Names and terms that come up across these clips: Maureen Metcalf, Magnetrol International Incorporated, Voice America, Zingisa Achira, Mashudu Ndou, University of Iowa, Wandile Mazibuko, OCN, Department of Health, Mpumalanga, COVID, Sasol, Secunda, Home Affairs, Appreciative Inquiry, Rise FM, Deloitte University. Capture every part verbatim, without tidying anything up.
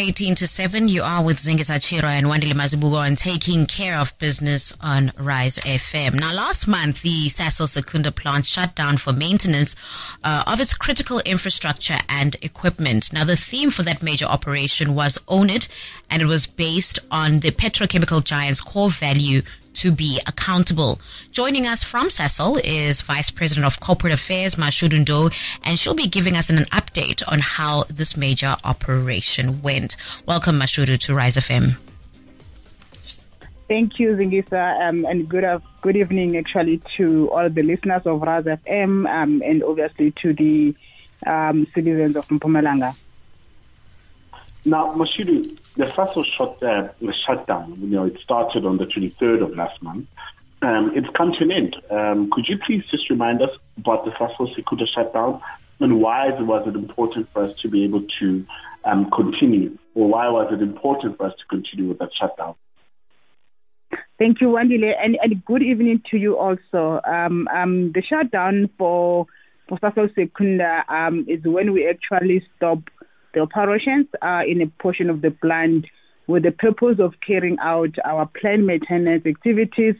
eighteen to seven, you are with Zingisa Achira and Wandile Mazibuko on Taking Care of Business on Rise F M. Now, last month, the Sasol Secunda plant shut down for maintenance uh, of its critical infrastructure and equipment. Now, the theme for that major operation was Own It, and it was based on the petrochemical giant's core value to be accountable. Joining us from Sasol is Vice President of Corporate Affairs, Mashudu Ndou, and she'll be giving us an update on how this major operation went. Welcome, Mashudu, to Rise F M. Thank you, Zingisa, um, and good uh, good evening, actually, to all the listeners of Rise F M um, and obviously to the um, citizens of Mpumalanga. Now, Mashudu, the Sasol shut, uh, shutdown, you know, it started on the twenty-third of last month. Um, it's come to an end. Um, could you please just remind us about the Sasol Secunda shutdown and why was it important for us to be able to um, continue, or why was it important for us to continue with that shutdown? Thank you, Wandile, and, and good evening to you also. Um, um, the shutdown for, for Sasol Secunda um, is when we actually stop the operations are in a portion of the plant with the purpose of carrying out our plant maintenance activities.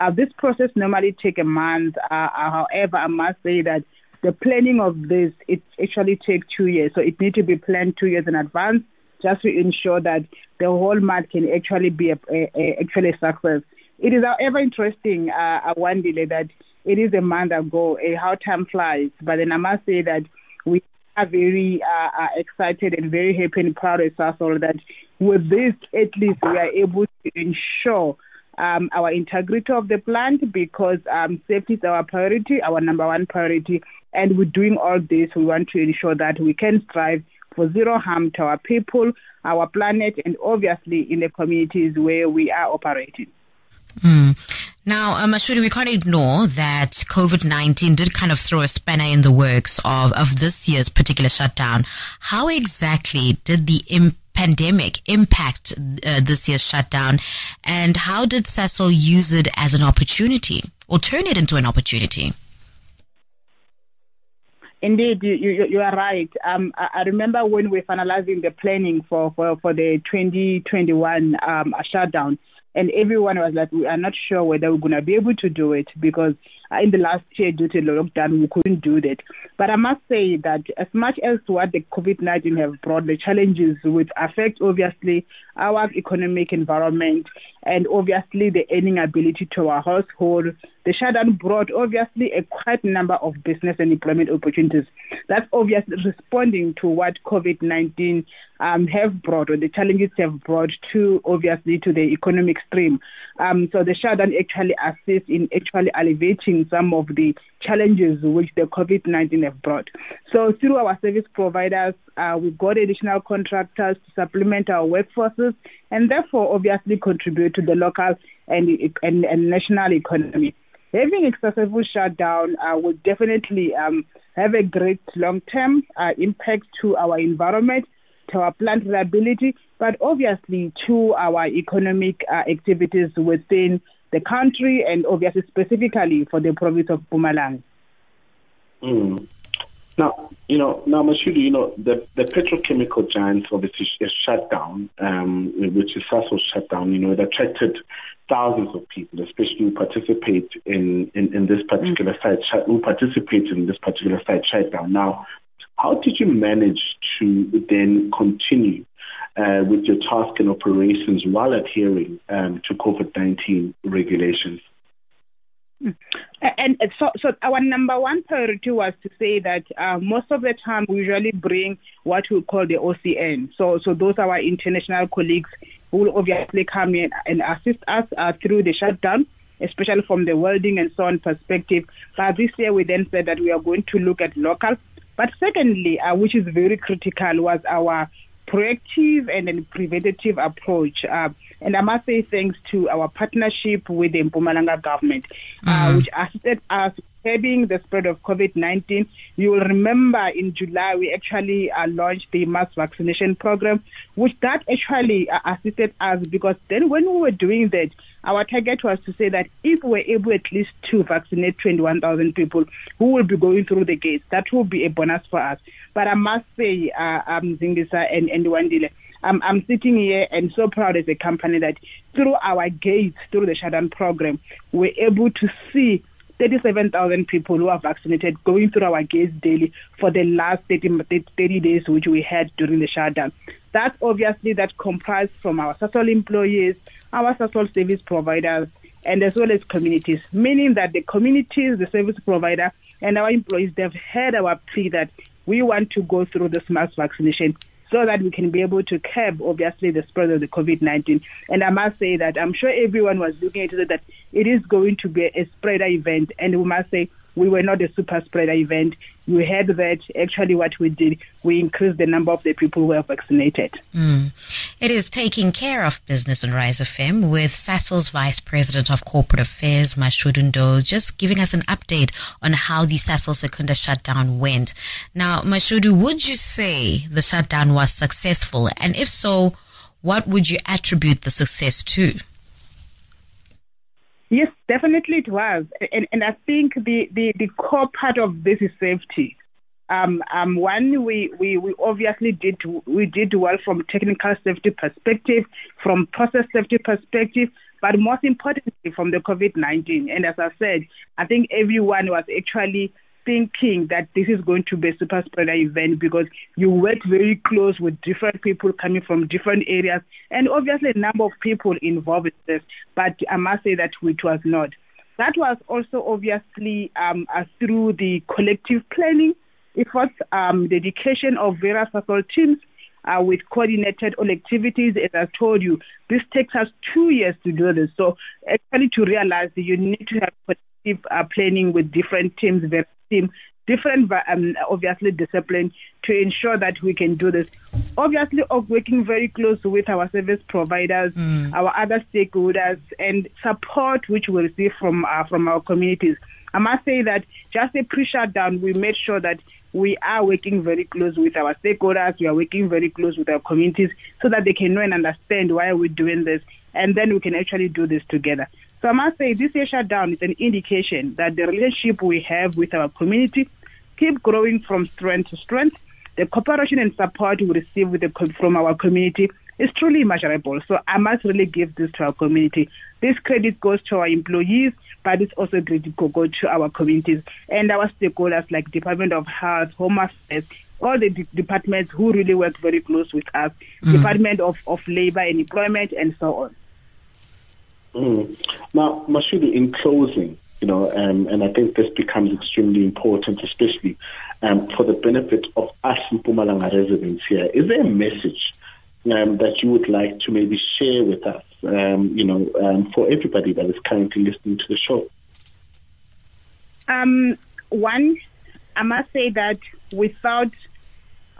Uh, this process normally takes a month. Uh, however, I must say that the planning of this, it actually takes two years. So it needs to be planned two years in advance just to ensure that the whole month can actually be a, a, a, actually a success. It is, however, interesting, uh, one delay that it is a month ago, uh, how time flies. But then I must say that we are very uh, are excited and very happy and proud of Sasol that with this, at least we are able to ensure um, our integrity of the plant, because um, safety is our priority, our number one priority. And we're doing all this. We want to ensure that we can strive for zero harm to our people, our planet, and obviously in the communities where we are operating. Mm. Now, Mashudu, um, we can't ignore that COVID nineteen did kind of throw a spanner in the works of, of this year's particular shutdown. How exactly did the im- pandemic impact uh, this year's shutdown, and how did Sasol use it as an opportunity or turn it into an opportunity? Indeed, you, you, you are right. Um, I, I remember when we were finalizing the planning for, for, for the twenty twenty-one um, shutdown, and everyone was like, we are not sure whether we're going to be able to do it, because in the last year, due to the lockdown, we couldn't do that. But I must say that as much as what the COVID nineteen have brought, the challenges which affect, obviously, our economic environment and, obviously, the earning ability to our household, the shutdown brought, obviously, a quite number of business and employment opportunities. That's obviously responding to what COVID nineteen um, have brought, or the challenges have brought to, obviously, to the economic stream. Um, so the shutdown actually assists in actually alleviating some of the challenges which the COVID nineteen have brought. So through our service providers, uh, we've got additional contractors to supplement our workforces and therefore obviously contribute to the local and, and, and national economy. Having a successful shutdown uh, will definitely um, have a great long-term uh, impact to our environment, to our plant reliability, but obviously to our economic uh, activities within the country and obviously specifically for the province of Mpumalanga. Mm. Now, you know, now Mashudu, you know, the, the petrochemical giants obviously is shut down, um, which is also shut down. You know, it attracted thousands of people, especially who participate in, in, in this particular mm. site, who participate in this particular site shutdown. Now, how did you manage to then continue Uh, with your task and operations while adhering um, to COVID nineteen regulations? And, and so, so our number one priority was to say that uh, most of the time we usually bring what we call the O C N. So, so those are our international colleagues who will obviously come in and assist us uh, through the shutdown, especially from the welding and so on perspective. But this year we then said that we are going to look at local. But secondly, uh, which is very critical, was our proactive and then preventative approach. Uh, and I must say thanks to our partnership with the Mpumalanga government, uh-huh. uh, which assisted us curbing the spread of COVID nineteen. You will remember in July, we actually uh, launched the mass vaccination program, which that actually uh, assisted us, because then when we were doing that, our target was to say that if we're able at least to vaccinate twenty-one thousand people who will be going through the gates, that will be a bonus for us. But I must say, uh, um, Zingisa and, and Wandile, I'm, I'm sitting here and so proud as a company that through our gates, through the shutdown program, we're able to see thirty-seven thousand people who are vaccinated going through our gates daily for the last thirty, thirty days which we had during the shutdown. That obviously that comprised from our Sasol employees, our Sasol service providers, and as well as communities, meaning that the communities, the service provider, and our employees, they've heard our plea that we want to go through this mass vaccination so that we can be able to curb, obviously, the spread of the COVID nineteen. And I must say that I'm sure everyone was looking at it that it is going to be a spreader event. And we must say we were not a super spreader event. You heard that actually what we did, we increased the number of the people who were vaccinated. Mm. It is Taking Care of Business on Rise F M with Sasol's Vice President of Corporate Affairs, Mashudu Ndou, just giving us an update on how the Sasol Secunda shutdown went. Now, Mashudu, would you say the shutdown was successful? And if so, what would you attribute the success to? Yes, definitely it was. And and I think the, the, the core part of this is safety. Um, um, one, we, we, we obviously did we did well from technical safety perspective, from process safety perspective, but most importantly from the COVID nineteen. And as I said, I think everyone was actually thinking that this is going to be a super spreader event because you work very close with different people coming from different areas and obviously a number of people involved in this, but I must say that which was not. That was also obviously um, uh, through the collective planning efforts, um, dedication of various Sasol teams uh, with coordinated all activities. As I told you, this takes us two years to do this. So actually to realize that you need to have collective uh, planning with different teams, very Team, different, um, obviously, discipline to ensure that we can do this. Obviously, of working very close with our service providers, mm. our other stakeholders, and support which we receive from uh, from our communities. I must say that just a pre-shutdown, we made sure that we are working very close with our stakeholders. We are working very close with our communities so that they can know and understand why we're doing this, and then we can actually do this together. So I must say this year shutdown is an indication that the relationship we have with our community keep growing from strength to strength. The cooperation and support we receive with the, from our community is truly immeasurable. So I must really give this to our community. This credit goes to our employees, but it's also credit goes to our communities and our stakeholders like Department of Health, Home Affairs, all the de- departments who really work very close with us, mm. Department of, of Labor and Employment and so on. Mm. Now, Mashudu, in closing, you know, um, and I think this becomes extremely important, especially um, for the benefit of us Mpumalanga residents here, is there a message um, that you would like to maybe share with us, um, you know, um, for everybody that is currently listening to the show? Um, one, I must say that without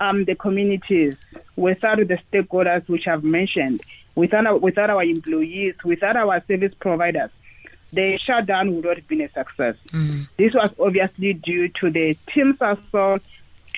um, the communities, without the stakeholders which I've mentioned, Without our, without our employees, without our service providers, the shutdown would not have been a success. Mm-hmm. This was obviously due to the Team Sasol,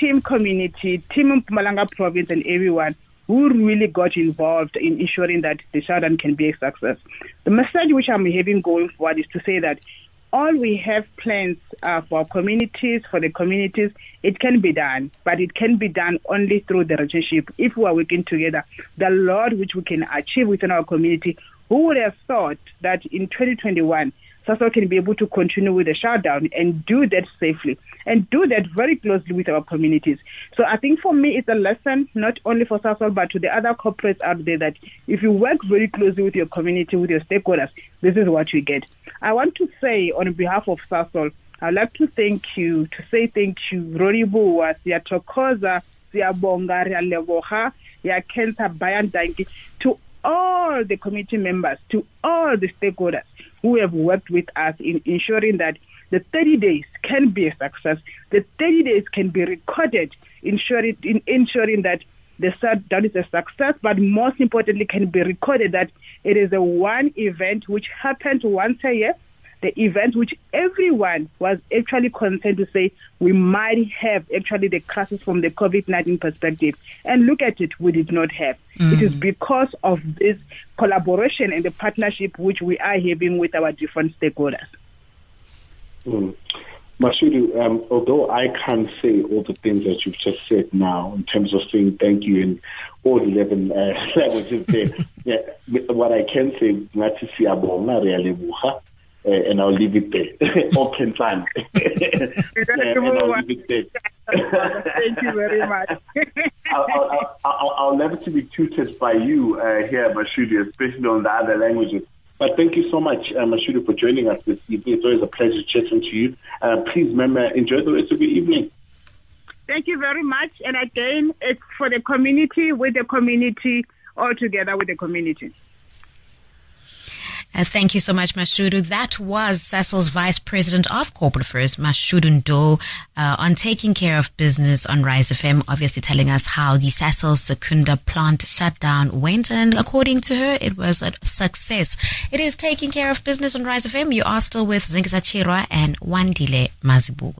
Team Community, Team Mpumalanga Province, and everyone who really got involved in ensuring that the shutdown can be a success. The message which I'm having going forward is to say that all we have plans uh, for communities, for the communities, it can be done, but it can be done only through the relationship. If we are working together, the Lord which we can achieve within our community, who would have thought that in twenty twenty-one, Sasol can be able to continue with the shutdown and do that safely and do that very closely with our communities. So I think for me, it's a lesson, not only for Sasol, but to the other corporates out there that if you work very closely with your community, with your stakeholders, this is what you get. I want to say on behalf of Sasol, I'd like to thank you, to say thank you, Roribuwa, Siatokoza, Siabonga, Rialeboha, Yakenta, Bayandanki, to all the community members, to all the stakeholders who have worked with us in ensuring that the thirty days can be a success. The thirty days can be recorded, ensuring, in ensuring that the shutdown is a success, but most importantly can be recorded that it is a one event which happened once a year, the event which everyone was actually concerned to say we might have actually the crisis from the COVID nineteen perspective. And look at it, we did not have. Mm. It is because of this collaboration and the partnership which we are having with our different stakeholders. Mm. Mashudu, um, although I can't say all the things that you've just said now in terms of saying thank you in all eleven uh, languages there, yeah, what I can say is, Uh, and I'll leave it there. Open time. uh, and I'll leave it there. Thank you very much. I'll, I'll, I'll, I'll never to be tutored by you uh, here, Mashudu, especially on the other languages. But thank you so much, uh, Mashudu, for joining us this evening. It's always a pleasure chatting to you. Uh, please, remember, enjoy the rest of your evening. Thank you very much. And again, it's for the community, with the community, all together with the community. Uh, thank you so much, Mashudu. That was Sasol's Vice President of Corporate Affairs, Mashudu Ndou, uh, on taking care of business on Rise F M, obviously telling us how the Sasol Secunda plant shutdown went. And according to her, it was a success. It is taking care of business on Rise F M. You are still with Zingisa Achira and Wandile Mazibuko.